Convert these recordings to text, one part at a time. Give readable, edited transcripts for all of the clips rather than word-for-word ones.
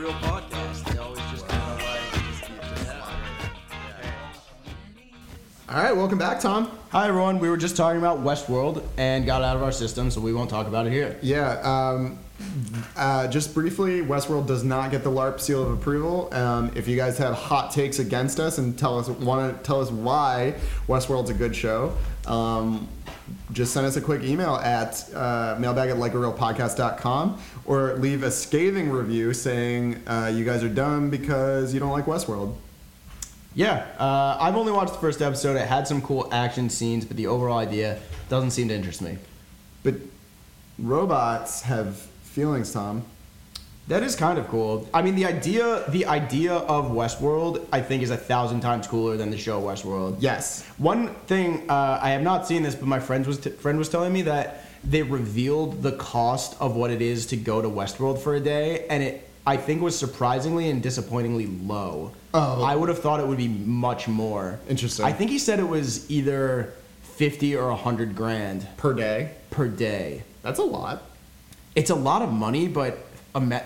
real podcast. They always just kind of like just keep it down. All right, welcome back, Tom. Hi, everyone. We were just talking about Westworld and got out of our system, so we won't talk about it here. Yeah. Just briefly, Westworld does not get the LARP seal of approval. If you guys have hot takes against us and want to tell us why Westworld's a good show, just send us a quick email at mailbag@likearealpodcast.com or leave a scathing review saying you guys are dumb because you don't like Westworld. Yeah, I've only watched the first episode. It had some cool action scenes, but the overall idea doesn't seem to interest me. But robots have feelings, Tom. That is kind of cool. I mean, the idea of Westworld, I think, is 1,000 times cooler than the show Westworld. Yes. One thing, I have not seen this, but my friend was telling me that they revealed the cost of what it is to go to Westworld for a day, and it, I think, was surprisingly and disappointingly low. Oh. I would have thought it would be much more. Interesting. I think he said it was either 50 or 100 grand. Per day? Per day. That's a lot. It's a lot of money, but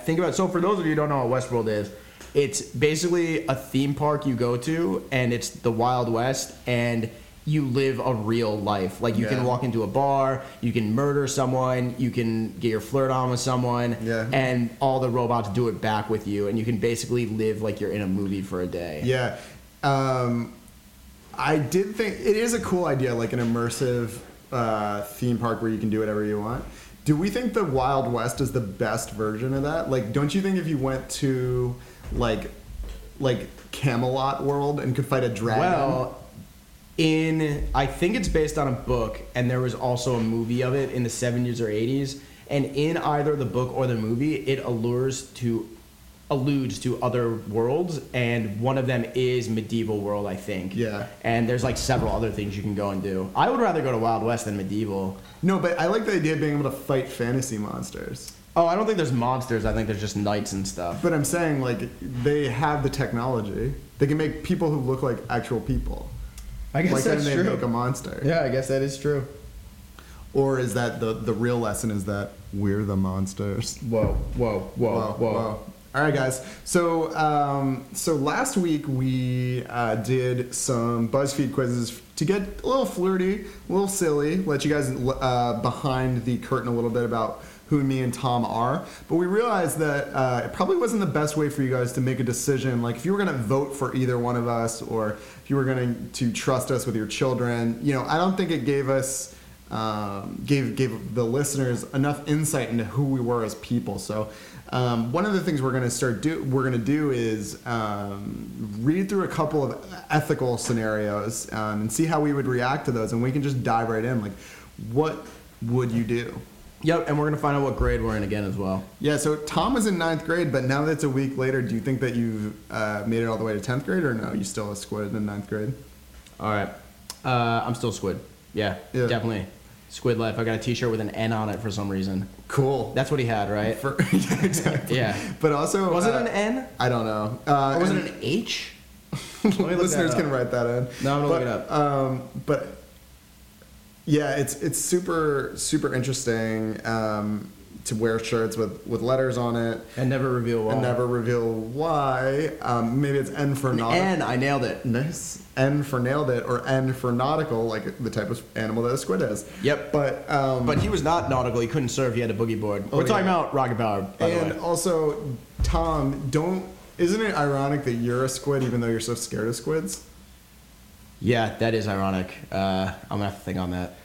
think about it. So for those of you who don't know what Westworld is, it's basically a theme park you go to, and it's the Wild West, and you live a real life. Like, you can walk into a bar, you can murder someone, you can get your flirt on with someone, and all the robots do it back with you, and you can basically live like you're in a movie for a day. Yeah. I did think it is a cool idea, like an immersive theme park where you can do whatever you want. Do we think the Wild West is the best version of that? Like, don't you think if you went to, like Camelot World and could fight a dragon? Well, I think it's based on a book, and there was also a movie of it in the 70s or 80s. And in either the book or the movie, it alludes to other worlds, and one of them is Medieval World, I think. Yeah. And there's like several other things you can go and do. I would rather go to Wild West than Medieval. No, but I like the idea of being able to fight fantasy monsters. Oh, I don't think there's monsters. I think there's just knights and stuff. But I'm saying, like, they have the technology. They can make people who look like actual people. I guess that's true. Why can't they make a monster? Yeah, I guess that is true. Or is that the real lesson is that we're the monsters? Whoa. All right, guys. So last week we did some BuzzFeed quizzes to get a little flirty, a little silly, let you guys behind the curtain a little bit about who me and Tom are. But we realized that it probably wasn't the best way for you guys to make a decision. Like, if you were going to vote for either one of us, or if you were going to trust us with your children, you know, I don't think it gave us... gave the listeners enough insight into who we were as people. So one of the things we're going to do is read through a couple of ethical scenarios and see how we would react to those, and we can just dive right in. Like, what would you do? Yep, and we're going to find out what grade we're in again as well. Yeah, so Tom was in 9th grade, but now that it's a week later, do you think that you've made it all the way to 10th grade, or no, you still a squid in 9th grade? All right. I'm still squid. Yeah, definitely. Squid life. I got a t-shirt with an N on it for some reason. Cool. That's what he had, right? Yeah, exactly. Yeah. But also... Was it an N? I don't know. Or was it an H? Listeners can write that in. No, I'm going to look it up. But, yeah, it's super, super interesting to wear shirts with letters on it. And never reveal why. Maybe it's N for nautical. N, I nailed it. Nice. N for nailed it, or N for nautical, like the type of animal that a squid is. Yep. But he was not nautical. He couldn't surf. He had a boogie board. We're talking about Rocket Power, by the way. Also, Tom, isn't it ironic that you're a squid even though you're so scared of squids? Yeah, that is ironic. I'm going to have to think on that.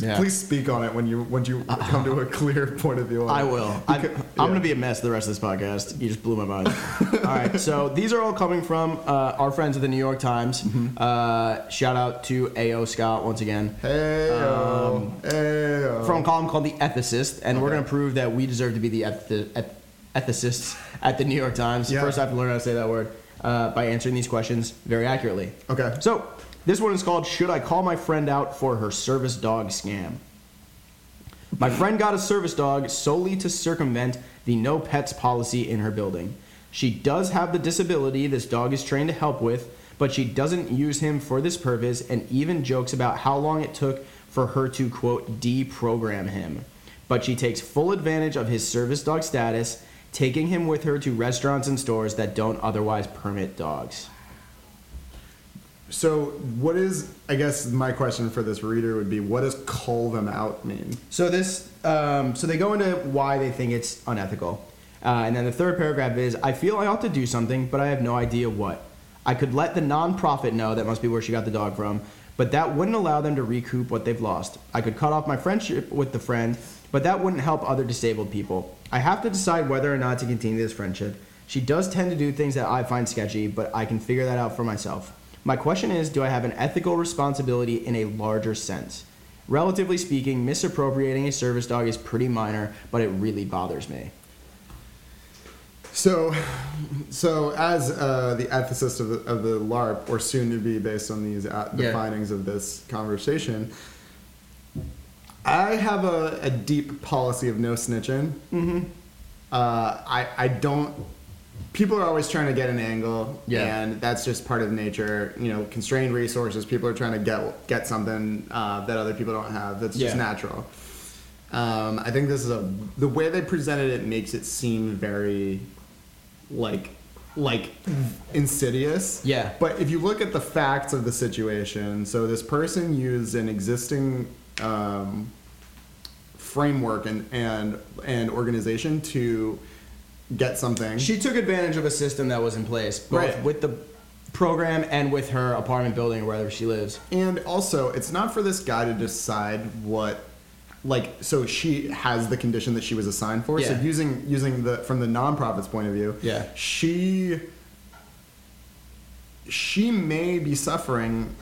Yeah. Please speak on it when you come to a clear point of view. I will. I'm going to be a mess the rest of this podcast. You just blew my mind. All right. So these are all coming from our friends at the New York Times. Mm-hmm. Shout out to A.O. Scott once again. Hey-o. A.O. From a column called The Ethicist. And we're going to prove that we deserve to be the ethicists at the New York Times. Yeah. First, I have to learn how to say that word by answering these questions very accurately. Okay. So... this one is called, Should I Call My Friend Out for Her Service Dog Scam? My friend got a service dog solely to circumvent the no pets policy in her building. She does have the disability this dog is trained to help with, but she doesn't use him for this purpose and even jokes about how long it took for her to, quote, deprogram him. But she takes full advantage of his service dog status taking him with her to restaurants and stores that don't otherwise permit dogs. So what is, I guess my question for this reader would be, what does call them out mean? So this, so they go into why they think it's unethical. And then the third paragraph is, I feel I ought to do something, but I have no idea what. I could let the nonprofit know, that must be where she got the dog from, but that wouldn't allow them to recoup what they've lost. I could cut off my friendship with the friend, but that wouldn't help other disabled people. I have to decide whether or not to continue this friendship. She does tend to do things that I find sketchy, but I can figure that out for myself. My question is, do I have an ethical responsibility in a larger sense? Relatively speaking, misappropriating a service dog is pretty minor, but it really bothers me. So as the ethicist of the LARP, or soon to be based on these the findings of this conversation, I have a deep policy of no snitching. Mm-hmm. I don't... People are always trying to get an angle, and that's just part of nature. You know, constrained resources, people are trying to get something that other people don't have. That's just natural. I think this is the way they presented it makes it seem very, like insidious. Yeah. But if you look at the facts of the situation, so this person used an existing framework and organization to get something. She took advantage of a system that was in place, both with the program and with her apartment building or wherever she lives. And also, it's not for this guy to decide what, so she has the condition that she was assigned for. Yeah. So using from the nonprofit's point of view, she may be suffering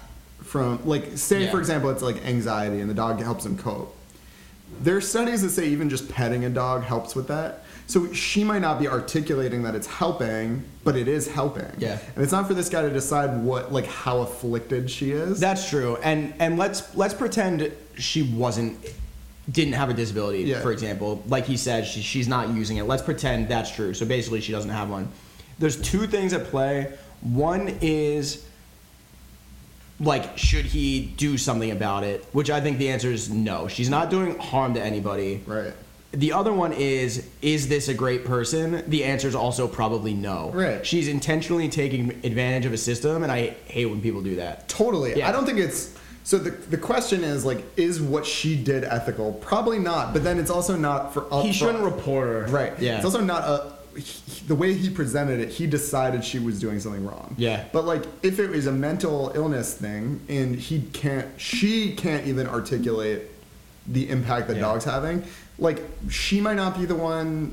from, say, for example, it's anxiety and the dog helps him cope. There are studies that say even just petting a dog helps with that. So she might not be articulating that it's helping, but it is helping. Yeah. And it's not for this guy to decide what, how afflicted she is. That's true. And let's pretend she didn't have a disability, for example. Like he said, she's not using it. Let's pretend that's true. So basically she doesn't have one. There's two things at play. One is, should he do something about it? Which I think the answer is no. She's not doing harm to anybody. Right. The other one is this a great person? The answer is also probably no. Right. She's intentionally taking advantage of a system, and I hate when people do that. Totally. Yeah. I don't think it's... So the question is, is what she did ethical? Probably not, but then it's also not for... He shouldn't report her. Right. Yeah. It's also not the way he presented it, he decided she was doing something wrong. Yeah. But, if it was a mental illness thing, and she can't even articulate the impact that dog's having... she might not be the one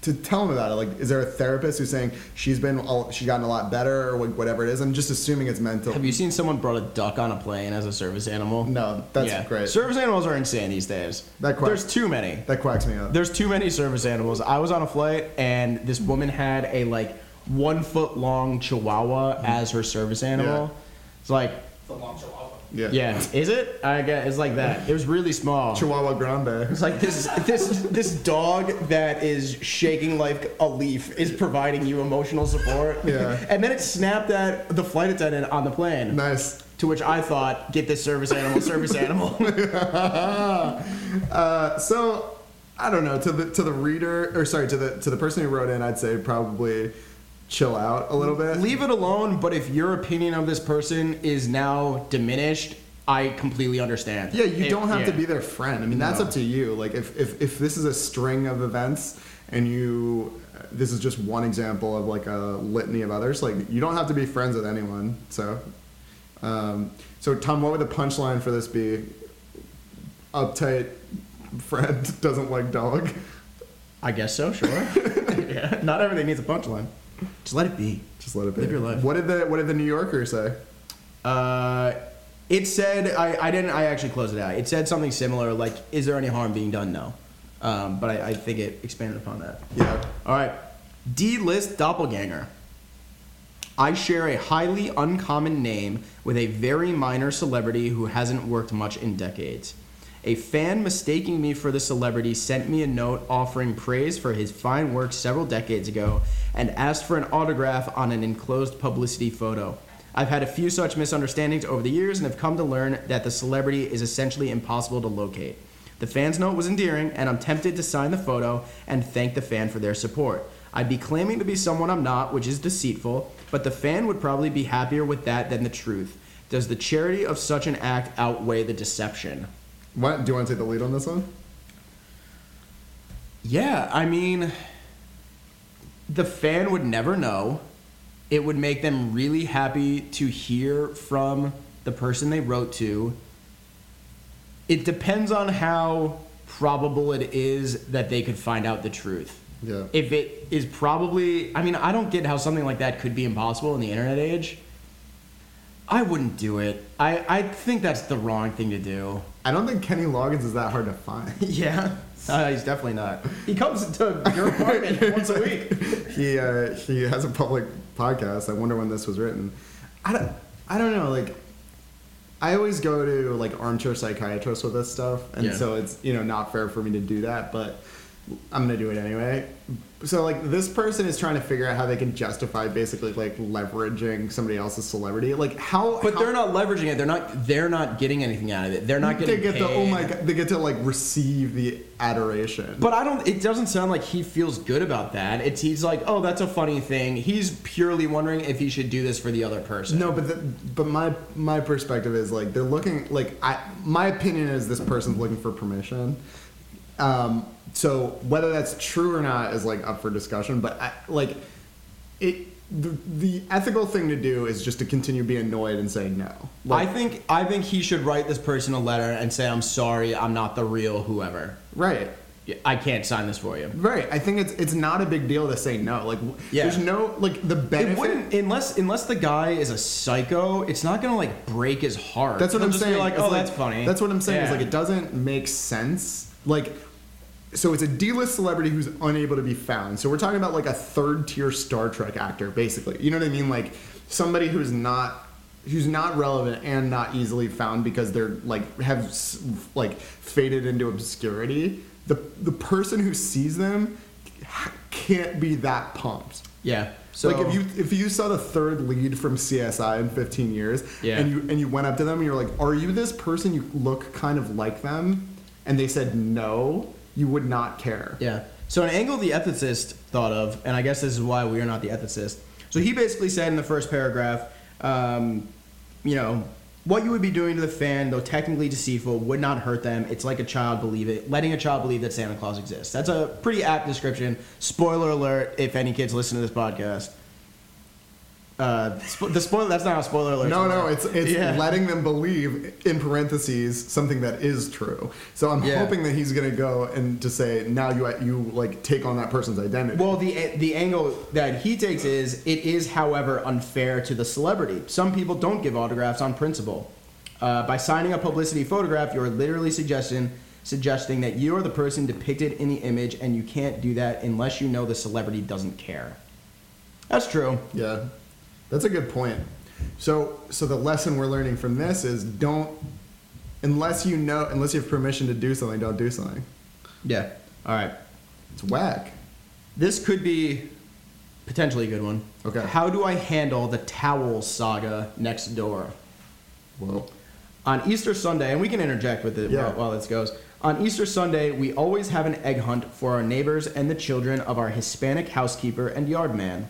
to tell him about it. Is there a therapist who's saying she's gotten a lot better or whatever it is? I'm just assuming it's mental. Have you seen someone brought a duck on a plane as a service animal? No, that's great. Service animals are insane these days. There's too many. That quacks me up. There's too many service animals. I was on a flight and this woman had a 1 foot long chihuahua as her service animal. Yeah. It's the long chihuahua. Yeah. Is it? I guess it's that. It was really small. Chihuahua Grande. It's this dog that is shaking like a leaf is providing you emotional support. Yeah. And then it snapped at the flight attendant on the plane. Nice. To which I thought, get this service animal. So I don't know, to the reader, or sorry, to the person who wrote in, I'd say probably chill out a little bit. Leave it alone, but if your opinion of this person is now diminished, I completely understand. Yeah, you don't have to be their friend. I mean, that's up to you. If this is a string of events and this is just one example of a litany of others, you don't have to be friends with anyone. So, Tom, what would the punchline for this be? Uptight friend doesn't like dog. I guess so, sure. Yeah, not everything needs a punchline. Just let it be. Just let it be. Live your life. What did the New Yorker say? It said I actually closed it out. It said something similar, is there any harm being done? No. But I think it expanded upon that. Yeah. All right. D-list doppelganger. I share a highly uncommon name with a very minor celebrity who hasn't worked much in decades. A fan mistaking me for the celebrity sent me a note offering praise for his fine work several decades ago and asked for an autograph on an enclosed publicity photo. I've had a few such misunderstandings over the years and have come to learn that the celebrity is essentially impossible to locate. The fan's note was endearing, and I'm tempted to sign the photo and thank the fan for their support. I'd be claiming to be someone I'm not, which is deceitful, but the fan would probably be happier with that than the truth. Does the charity of such an act outweigh the deception? What? Do you want to take the lead on this one? Yeah, I mean, the fan would never know. It would make them really happy to hear from the person they wrote to. It depends on how probable it is that they could find out the truth. Yeah. If it is probably... I mean, I don't get how something like that could be impossible in the internet age. I wouldn't do it. I think that's the wrong thing to do. I don't think Kenny Loggins is that hard to find. Yeah. He's definitely not. He comes to your apartment once a week. He has a public podcast. I wonder when this was written. I don't know. Like, I always go to like armchair psychiatrists with this stuff, and so it's, you know, not fair for me to do that, but I'm gonna do it anyway. So like, this person is trying to figure out how they can justify basically like leveraging somebody else's celebrity. Like how? But they're not leveraging it. They're not getting anything out of it. They're not getting. They get paid. Oh my god! They get to like receive the adoration. But I don't. It doesn't sound like he feels good about that. He's like, oh, that's a funny thing. He's purely wondering if he should do this for the other person. No, but my perspective is like they're looking like my opinion is this person's looking for permission. So whether that's true or not is like up for discussion, but the ethical thing to do is just to continue to be annoyed and say no. Like, I think he should write this person a letter and say, I'm sorry, I'm not the real whoever. Right. I can't sign this for you. Right. I think it's not a big deal to say no. Like there's no like the benefit. It wouldn't, unless the guy is a psycho, it's not going to like break his heart. That's what I'm saying. Be like, oh, that's funny. That's what I'm saying. Yeah. Is like it doesn't make sense. Like, so it's a D-list celebrity who's unable to be found. So we're talking about like a third-tier Star Trek actor, basically. You know what I mean? Like somebody who's not relevant and not easily found because they're like have like faded into obscurity. The person who sees them can't be that pumped. Yeah. So like if you saw the third lead from CSI in 15 years, and you went up to them and you're like, "Are you this person? You look kind of like them," and they said no. You would not care. Yeah. So an angle the ethicist thought of, and I guess this is why we are not the ethicist. So he basically said in the first paragraph, you know, what you would be doing to the fan, though technically deceitful, would not hurt them. It's like a child believe it, letting a child believe that Santa Claus exists. That's a pretty apt description. Spoiler alert, if any kids listen to this podcast. That's not a spoiler alert. No, it's letting them believe, in parentheses, something that is true. So I'm hoping that he's going to go and to say, now you like take on that person's identity. Well, the angle that he takes is, it is, however, unfair to the celebrity. Some people don't give autographs on principle. By signing a publicity photograph, you're literally suggesting that you are the person depicted in the image, and you can't do that unless you know the celebrity doesn't care. That's true. Yeah. That's a good point. So the lesson we're learning from this is don't, unless you have permission to do something, don't do something. Yeah. All right. It's whack. This could be potentially a good one. Okay. How do I handle the towel saga next door? Well, on Easter Sunday, and we can interject with it while this goes. On Easter Sunday, we always have an egg hunt for our neighbors and the children of our Hispanic housekeeper and yard man.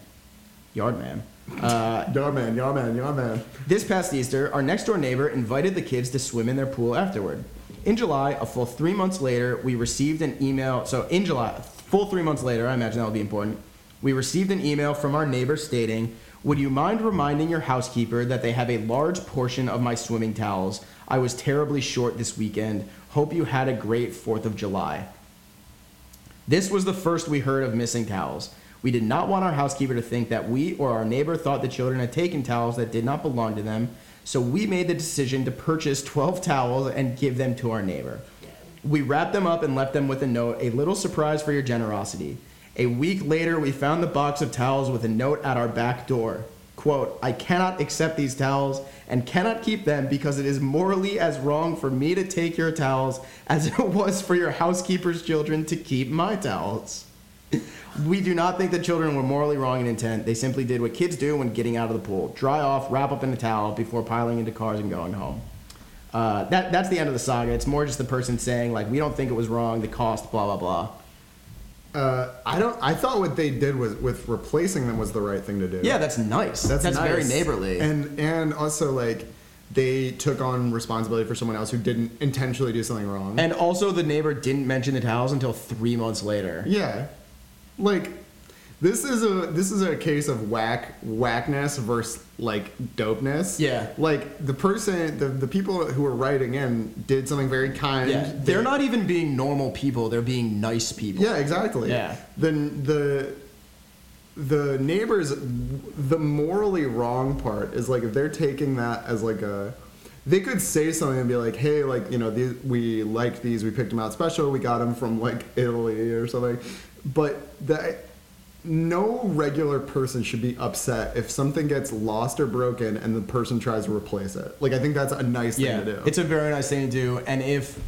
Yard man. This past Easter, our next door neighbor invited the kids to swim in their pool afterward. In July, a full 3 months later, we received an email. So in July, a full 3 months later, I imagine that would be important. We received an email from our neighbor stating, "Would you mind reminding your housekeeper that they have a large portion of my swimming towels? I was terribly short this weekend. Hope you had a great 4th of July." This was the first we heard of missing towels. We did not want our housekeeper to think that we or our neighbor thought the children had taken towels that did not belong to them, so we made the decision to purchase 12 towels and give them to our neighbor. We wrapped them up and left them with a note, "A little surprise for your generosity." A week later, we found the box of towels with a note at our back door. Quote, "I cannot accept these towels and cannot keep them because it is morally as wrong for me to take your towels as it was for your housekeeper's children to keep my towels. We do not think the children were morally wrong in intent. They simply did what kids do when getting out of the pool. Dry off, wrap up in a towel before piling into cars and going home." That's the end of the saga. It's more just the person saying, like, we don't think it was wrong, the cost, blah, blah, blah. I thought what they did was with replacing them was the right thing to do. Yeah, that's nice. That's nice. Very neighborly. And also, like, they took on responsibility for someone else who didn't intentionally do something wrong. And also the neighbor didn't mention the towels until 3 months later. Yeah. Like, this is a case of whackness versus, like, dopeness. Yeah. Like, the person, the people who were writing in did something very kind. Yeah. They're not even being normal people. They're being nice people. Yeah, exactly. Yeah. Then the neighbors, the morally wrong part is, like, if they're taking that as, like, a... They could say something and be like, hey, like, you know, we like these. We picked them out special. We got them from, like, Italy or something. But that... No regular person should be upset if something gets lost or broken and the person tries to replace it. Like, I think that's a nice thing to do. It's a very nice thing to do. And if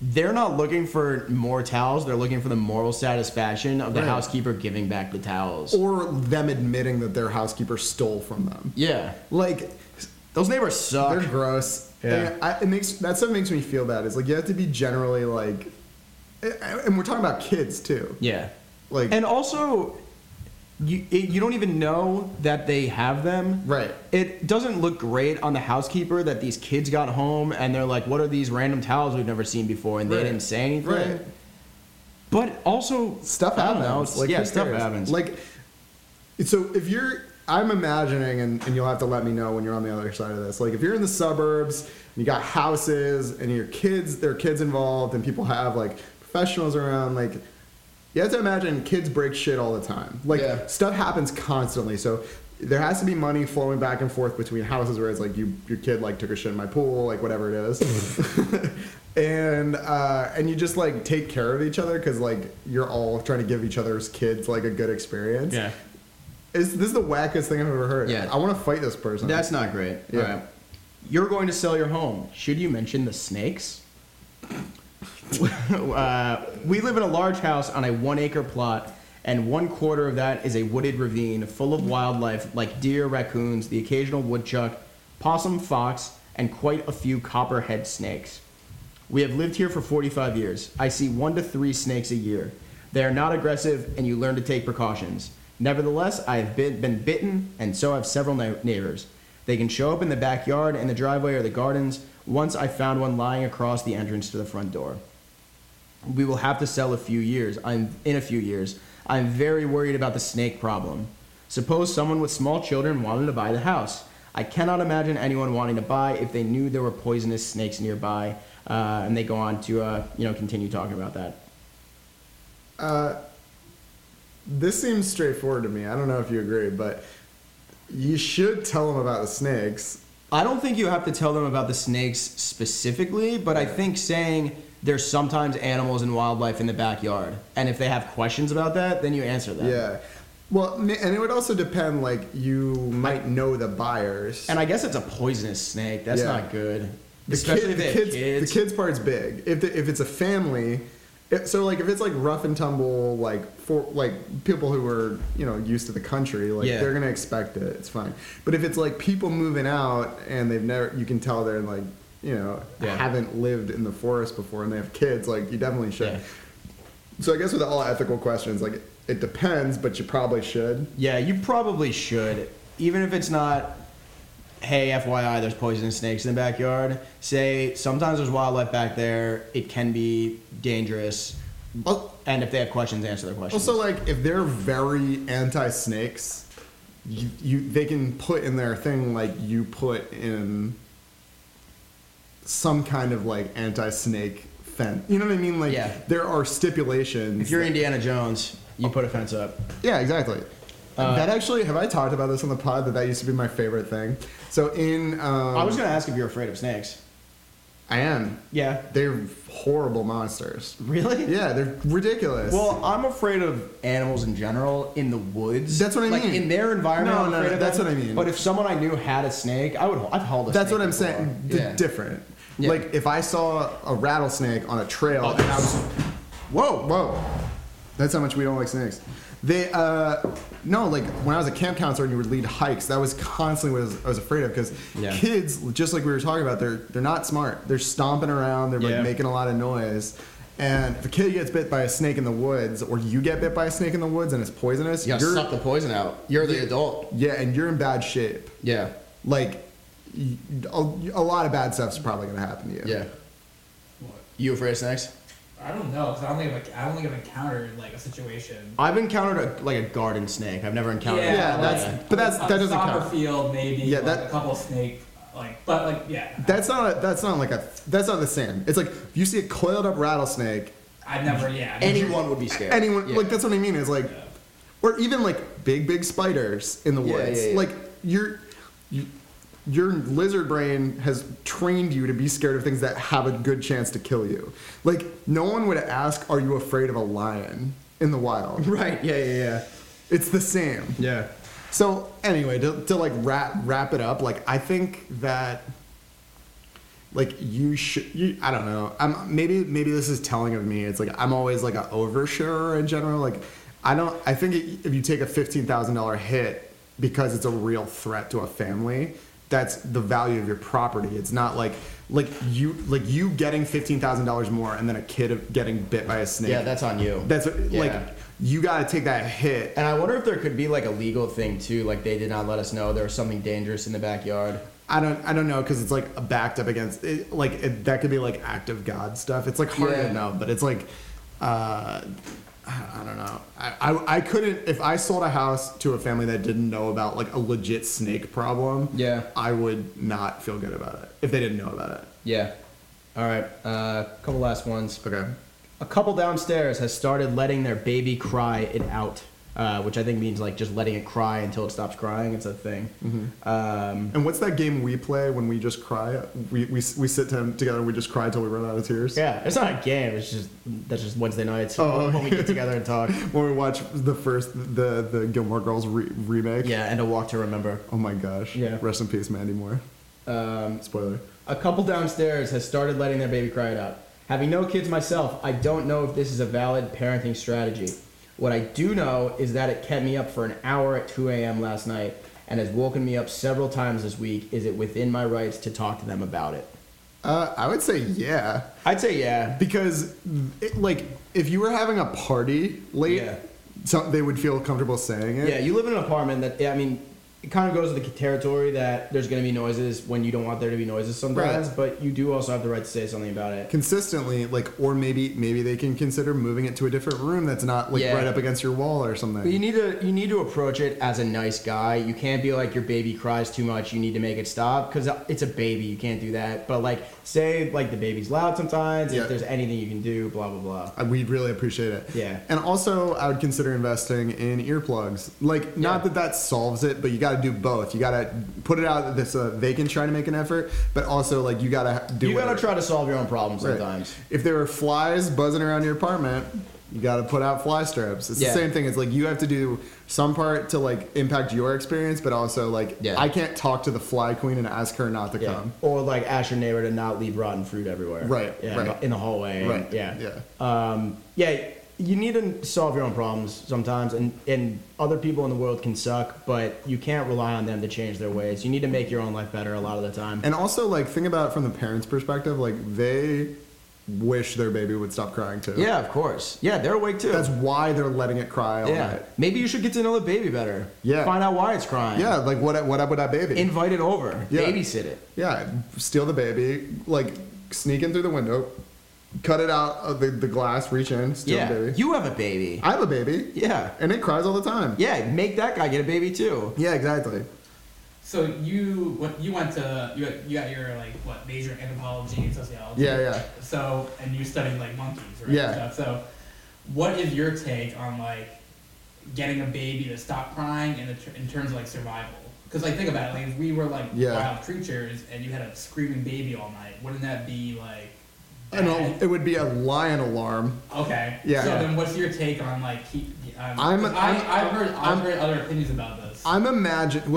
they're not looking for more towels, they're looking for the moral satisfaction of the housekeeper giving back the towels. Or them admitting that their housekeeper stole from them. Yeah. Like, those neighbors suck. They're gross. Yeah. And that stuff makes me feel bad. It's like, you have to be generally, like... And we're talking about kids, too. Yeah. Like, and also, you don't even know that they have them. Right. It doesn't look great on the housekeeper that these kids got home and they're like, what are these random towels we've never seen before? And they didn't say anything. Right. But also, stuff happens. Like, yeah, stuff happens. Like, so if you're... I'm imagining, and you'll have to let me know when you're on the other side of this. Like, if you're in the suburbs, and you got houses, and your kids, there are kids involved, and people have, like, professionals around, like... You have to imagine kids break shit all the time. Like, stuff happens constantly. So there has to be money flowing back and forth between houses where it's like, your kid, like, took a shit in my pool, like, whatever it is. And you just, like, take care of each other because, like, you're all trying to give each other's kids, like, a good experience. Yeah. This is the wackest thing I've ever heard. Yeah. I want to fight this person. That's not great. Yeah. All right. You're going to sell your home. Should you mention the snakes? We live in a large house on a 1-acre plot, and 1/4 of that is a wooded ravine full of wildlife like deer, raccoons, the occasional woodchuck, possum, fox, and quite a few copperhead snakes. We have lived here for 45 years. I see 1 to 3 snakes a year. They are not aggressive, and you learn to take precautions. Nevertheless, I have been bitten, and so have several neighbors. They can show up in the backyard, in the driveway, or the gardens. Once I found one lying across the entrance to the front door. We will have to sell in a few years. I'm very worried about the snake problem. Suppose someone with small children wanted to buy the house. I cannot imagine anyone wanting to buy if they knew there were poisonous snakes nearby. And they go on to continue talking about that. This seems straightforward to me. I don't know if you agree, but you should tell them about the snakes. I don't think you have to tell them about the snakes specifically, but I think saying... There's sometimes animals and wildlife in the backyard. And if they have questions about that, then you answer them. Yeah. Well, and it would also depend, like, you might know the buyers. And I guess it's a poisonous snake. That's not good. Especially if they have kids. The kids part's big. If it's a family... So, like, if it's, like, rough and tumble, like, for like people who are, used to the country, like, they're going to expect it. It's fine. But if it's, like, people moving out and they've never... You can tell they're, like... haven't lived in the forest before and they have kids, like, you definitely should. Yeah. So I guess with all ethical questions, like, it depends, but you probably should. Yeah, you probably should. Even if it's not, hey, FYI, there's poisonous snakes in the backyard. Say, sometimes there's wildlife back there. It can be dangerous. And if they have questions, answer their questions. Also, like, if they're very anti-snakes, they can put in their thing, like, you put in... some kind of, like, anti-snake fence. You know what I mean? Like, there are stipulations. If you're Indiana Jones, you put a fence up. Yeah, exactly. That actually, have I talked about this on the pod, that used to be my favorite thing? So in... I was going to ask if you're afraid of snakes. I am. Yeah. They're horrible monsters. Really? Yeah, they're ridiculous. Well, I'm afraid of animals in general in the woods. That's what I mean. Like, in their environment, I'm afraid of them. That's what I mean. But if someone I knew had a snake, I've hauled a snake. That's what I'm saying. They're different. Yeah. Like, if I saw a rattlesnake on a trail, and I was... Whoa! That's how much we don't like snakes. They, no, like when I was a camp counselor and you would lead hikes, that was constantly what I was afraid of because kids, just like we were talking about, they're not smart. They're stomping around. They're like making a lot of noise. And if a kid gets bit by a snake in the woods, or you get bit by a snake in the woods and it's poisonous, you're suck the poison out. You're the adult. Yeah, and you're in bad shape. Yeah, like a lot of bad stuff's probably gonna happen to you. Yeah. What? You afraid of snakes? I don't know, because I don't think I've encountered like a situation. I've encountered a garden snake. I've never encountered. That doesn't count. Soccer field maybe. Yeah, a couple of snake That's not the same. It's like if you see a coiled up rattlesnake. I've never. Yeah. Anyone would be scared. Anyone that's what I mean is or even big spiders in the woods. Yeah. Like your lizard brain has trained you to be scared of things that have a good chance to kill you. Like, no one would ask, are you afraid of a lion in the wild? Right, yeah. It's the same. Yeah. So, anyway, to wrap it up, I think that, you should, I don't know. Maybe this is telling of me. It's I'm always an oversharer in general. If you take a $15,000 hit because it's a real threat to a family, that's the value of your property. It's not you getting $15,000 more and then a kid getting bit by a snake. Yeah, that's on you. You got to take that hit. And I wonder if there could be a legal thing too. They did not let us know there was something dangerous in the backyard. I don't know because it's backed up against it, that could be act of God stuff. It's hard to know, but it's I don't know. I couldn't. If I sold a house to a family that didn't know about a legit snake problem, I would not feel good about it if they didn't know about it. Yeah. All right. Couple last ones. Okay. A couple downstairs has started letting their baby cry it out, which I think means just letting it cry until it stops crying. It's a thing. Mm-hmm. And what's that game we play when we just cry? We sit together and we just cry until we run out of tears. Yeah, it's not a game. It's just that's Wednesday nights when we get together and talk. When we watch the Gilmore Girls remake. Yeah, and A Walk to Remember. Oh my gosh. Yeah. Rest in peace, Mandy Moore. Spoiler. A couple downstairs has started letting their baby cry it out. Having no kids myself, I don't know if this is a valid parenting strategy. What I do know is that it kept me up for an hour at 2 a.m. last night and has woken me up several times this week. Is it within my rights to talk to them about it? I would say yeah. I'd say yeah. Because, if you were having a party late, they would feel comfortable saying it. Yeah, you live in an apartment it kind of goes with the territory that there's going to be noises when you don't want there to be noises sometimes, right. But you do also have the right to say something about it. Consistently, or maybe they can consider moving it to a different room that's not right up against your wall or something. But you need to approach it as a nice guy. You can't be your baby cries too much, you need to make it stop, because it's a baby, you can't do that. But say the baby's loud sometimes, if there's anything you can do, blah, blah, blah. We'd really appreciate it. Yeah. And also, I would consider investing in earplugs. Not that solves it, but you got to do both. You got to put it out that this they can try to make an effort, but also you got to do. You got to try to solve your own problems sometimes. Right. If there were flies buzzing around your apartment, you got to put out fly strips. It's the same thing. It's you have to do some part to impact your experience, but also I can't talk to the fly queen and ask her not to come, or ask your neighbor to not leave rotten fruit everywhere. Right. Yeah. Right. In the hallway. Right. And, yeah. Yeah. You need to solve your own problems sometimes, and other people in the world can suck, but you can't rely on them to change their ways. You need to make your own life better a lot of the time. And also, think about it from the parents' perspective. They wish their baby would stop crying, too. Yeah, of course. Yeah, they're awake, too. That's why they're letting it cry all night. Maybe you should get to know the baby better. Yeah. Find out why it's crying. Yeah, what up with that baby? Invite it over. Yeah. Babysit it. Yeah, steal the baby. Sneak in through the window. Cut it out of the glass, reach in, steal the baby. You have a baby. I have a baby. Yeah. And it cries all the time. Yeah, make that guy get a baby too. Yeah, exactly. So you got your major in anthropology and sociology. Yeah. So and you studied monkeys, right? Yeah. So what is your take on getting a baby to stop crying in terms of survival? Because think about it, if we were wild creatures and you had a screaming baby all night, wouldn't that be it would be a lion alarm. Okay. Yeah. So then, what's your take on I've heard other opinions about this.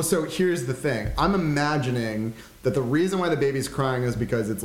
So here's the thing. I'm imagining that the reason why the baby's crying is because it's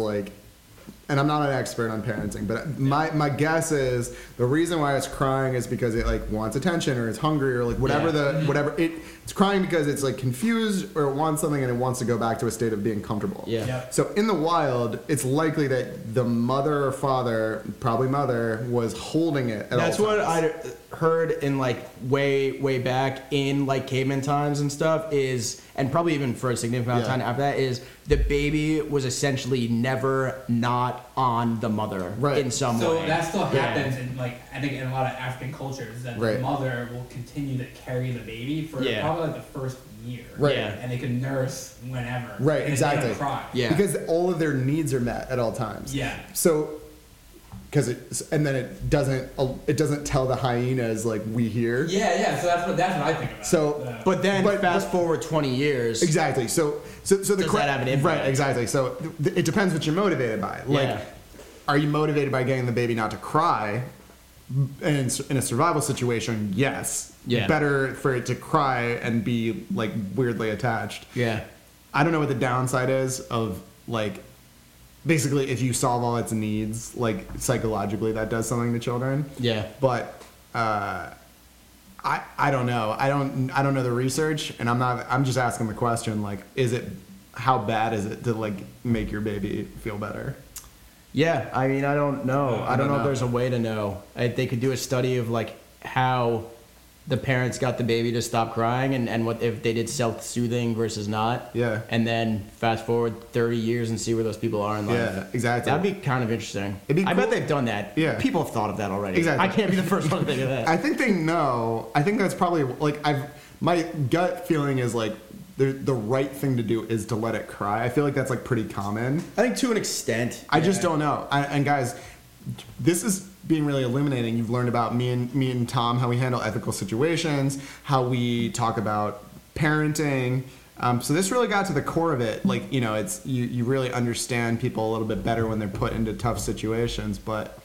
and I'm not an expert on parenting, but my guess is the reason why it's crying is because it like wants attention or it's hungry or like whatever it's crying because it's like confused or it wants something and it wants to go back to a state of being comfortable. Yeah. Yeah. So in the wild, it's likely that the mother or father, probably mother, was holding it. That's all times. What I heard in like way back in like caveman times and stuff is, and probably even for a significant amount of time after that, is the baby was essentially never not on the mother in some way. So that still happens in like, I think in a lot of African cultures, that the mother will continue to carry the baby for probably like the first year. Right. Yeah. And they can nurse whenever. Right, and exactly. They cry. Yeah. Because all of their needs are met at all times. Yeah. So, and then it doesn't tell the hyenas like we hear. Yeah, yeah. So that's what I think about. So, but then fast forward 20 years. Exactly. So the does that have an impact? Right. Exactly. So it depends what you're motivated by. Like, are you motivated by getting the baby not to cry? And in a survival situation, yes. Yeah. Better for it to cry and be like weirdly attached. Yeah. I don't know what the downside is of like. Basically, if you solve all its needs, like, psychologically, that does something to children. Yeah. But I don't know. I don't know the research, and I'm just asking the question, like, how bad is it to, like, make your baby feel better? Yeah. I mean, I don't know. I don't know if there's a way to know. They could do a study of, like, how the parents got the baby to stop crying and what if they did self-soothing versus not. Yeah. And then fast forward 30 years and see where those people are in life. Yeah, exactly. That'd be kind of interesting. It'd be cool. I bet they've done that. Yeah. People have thought of that already. Exactly. I can't be the first one to think of that. I think they know. I think that's probably, like, my gut feeling is, like, the right thing to do is to let it cry. I feel like that's, like, pretty common. I think to an extent. I just don't know. And guys, this is being really illuminating. You've learned about me and Tom, how we handle ethical situations, how we talk about parenting. So this really got to the core of it. Like, you know, it's you really understand people a little bit better when they're put into tough situations. But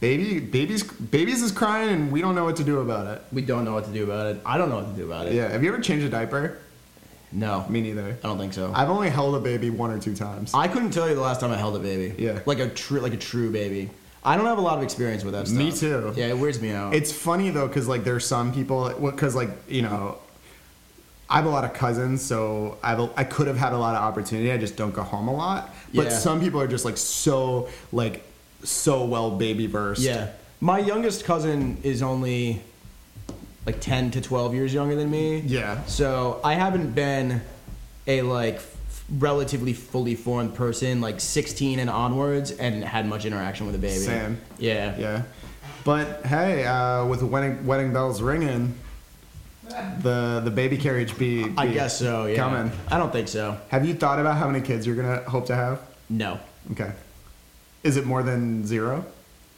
babies is crying, and we don't know what to do about it. We don't know what to do about it. I don't know what to do about it. Yeah. Have you ever changed a diaper? No. Me neither. I don't think so. I've only held a baby one or two times. I couldn't tell you the last time I held a baby. Yeah. Like a true baby. I don't have a lot of experience with that stuff. Me too. Yeah, it weirds me out. It's funny, though, because, like, there's some people... Because, like, you know, I have a lot of cousins, so I could have had a lot of opportunity. I just don't go home a lot. But some people are just, like, so well baby-versed. Yeah. My youngest cousin is only, like, 10 to 12 years younger than me. Yeah. So I haven't been a, like... relatively fully formed person, like 16 and onwards, and had much interaction with a baby. Same. Yeah. Yeah. But hey, with the wedding bells ringing, the baby carriage be I guess so. Yeah. Coming. I don't think so. Have you thought about how many kids you're gonna hope to have? No. Okay. Is it more than 0?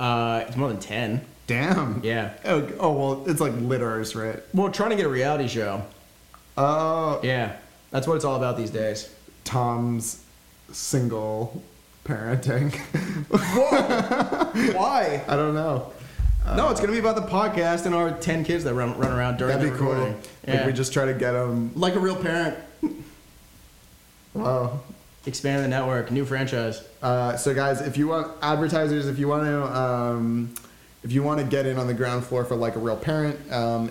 It's more than 10. Damn. Yeah. Oh well, it's like litters, right? Well, trying to get a reality show. Oh. Yeah. That's what it's all about these days. Tom's single parenting. Whoa. Why? I don't know. No, it's going to be about the podcast and our 10 kids that run around during the recording. That'd be cool. Yeah. Like we just try to get them... Like a real parent. Wow. Expand the network. New franchise. So guys, if you want... Advertisers, if you want to... if you want to get in on the ground floor for Like a Real Parent,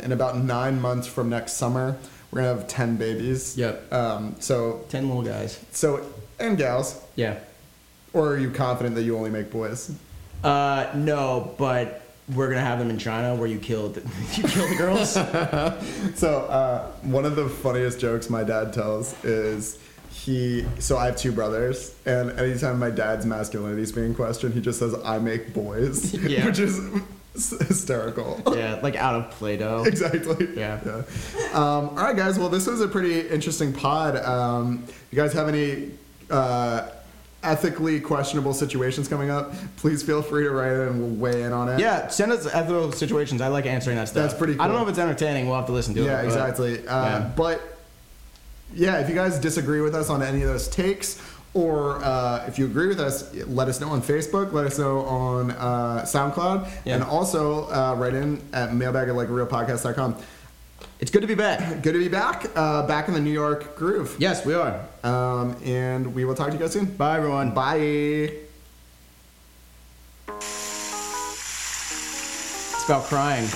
in about 9 months from next summer... We're going to have 10 babies. Yep. 10 little guys. So, and gals. Yeah. Or are you confident that you only make boys? No, but we're going to have them in China where you killed the girls. So, one of the funniest jokes my dad tells is so I have 2 brothers, and anytime my dad's masculinity is being questioned, he just says, I make boys. Yeah. Which is... hysterical. Yeah, like out of Play-Doh. Exactly. Yeah. All right, guys. Well, this was a pretty interesting pod. You guys have any ethically questionable situations coming up? Please feel free to write in and we'll weigh in on it. Yeah, send us ethical situations. I like answering that stuff. That's pretty cool. I don't know if it's entertaining. We'll have to listen to it. Exactly. But, yeah, if you guys disagree with us on any of those takes... Or if you agree with us, let us know on Facebook, let us know on SoundCloud, and also write in at mailbag@likearealpodcast.com. It's good to be back. Good to be back. Back in the New York groove. Yes, we are. And we will talk to you guys soon. Bye, everyone. Bye. It's about crying.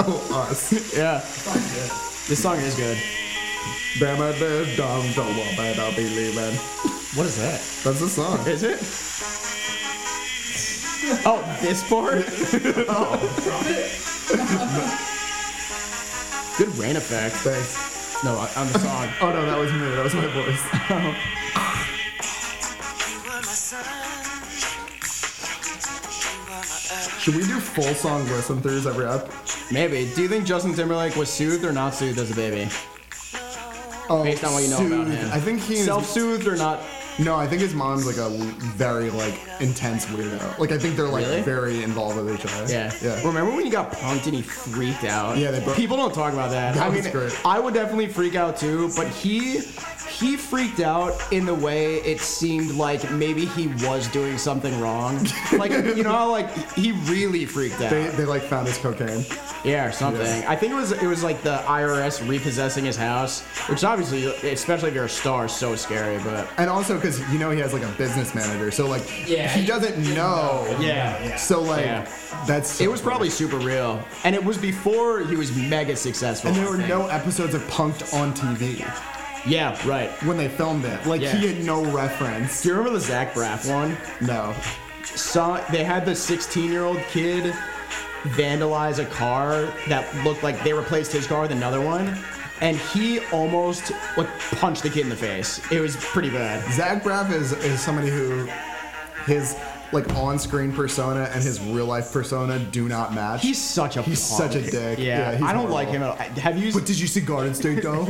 Oh, us. Yeah. This song is good. Don't want bad, I'll be leaving. What is that? That's the song. Is it? Oh, this part? Oh. Good rain effect. Thanks. No, on the song. Oh, no, that was me. That was my voice. Should we do full song listen-throughs every up? Maybe. Do you think Justin Timberlake was soothed or not soothed as a baby? Oh, based on what you know about him. I think he's self-soothed or not. No, I think his mom's like a very like intense weirdo. Like I think they're like very involved with each other. Yeah. Yeah. Remember when you got punked and he freaked out? Yeah, people don't talk about that. I mean, great. I would definitely freak out too, but he freaked out in the way it seemed like maybe he was doing something wrong. Like you know how like he really freaked out. They like found his cocaine. Yeah, or something. Yeah. I think it was like the IRS repossessing his house, which obviously, especially if you're a star, is so scary. But and also because you know he has like a business manager, so like he doesn't know. Yeah. So like that's so it was probably super real, and it was before he was mega successful. And there were no episodes of Punk'd on TV. Yeah, right. When they filmed it, like he had no reference. Do you remember the Zach Braff one? No. So they had the 16-year-old kid vandalize a car that looked like they replaced his car with another one, and he almost like punched the kid in the face. It was pretty bad. Zach Braff is somebody who his like on-screen persona and his real-life persona do not match. He's such a punk. Such a dick. Yeah, I don't like him at all. But did you see Garden State though?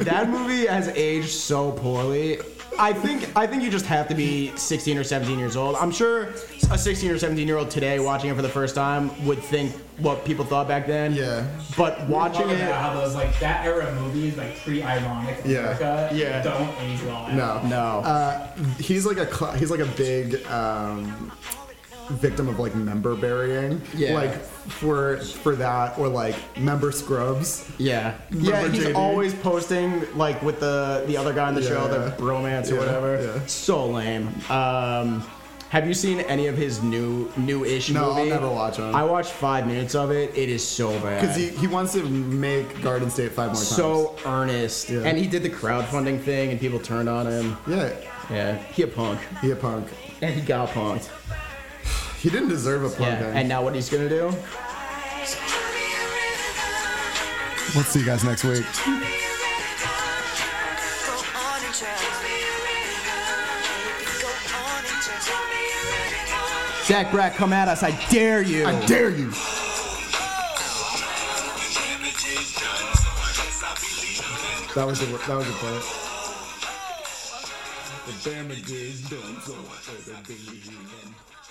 That movie has aged so poorly. I think you just have to be 16 or 17 years old. I'm sure a 16 or 17-year-old today watching it for the first time would think what people thought back then. Yeah. But watching it, how those like that era of movies like pre-ironic America don't age well. No. He's like a big victim of like member burying. Yeah. Like for that or like member Scrubs. Yeah. Remember he's JD? Always posting like with the other guy on the show, the bromance or whatever. Yeah. So lame. Have you seen any of his new-ish movie? No, I'll never watch him. I watched 5 minutes of it. It is so bad. Because he wants to make Garden State 5 more times. So earnest. Yeah. And he did the crowdfunding thing and people turned on him. Yeah. Yeah. He a punk. And he got punked. He didn't deserve a punk. Yeah, and now what he's going to do? We'll see you guys next week. Zach Braff, come at us. I dare you. That was the part. The damage is done, so I better believe in.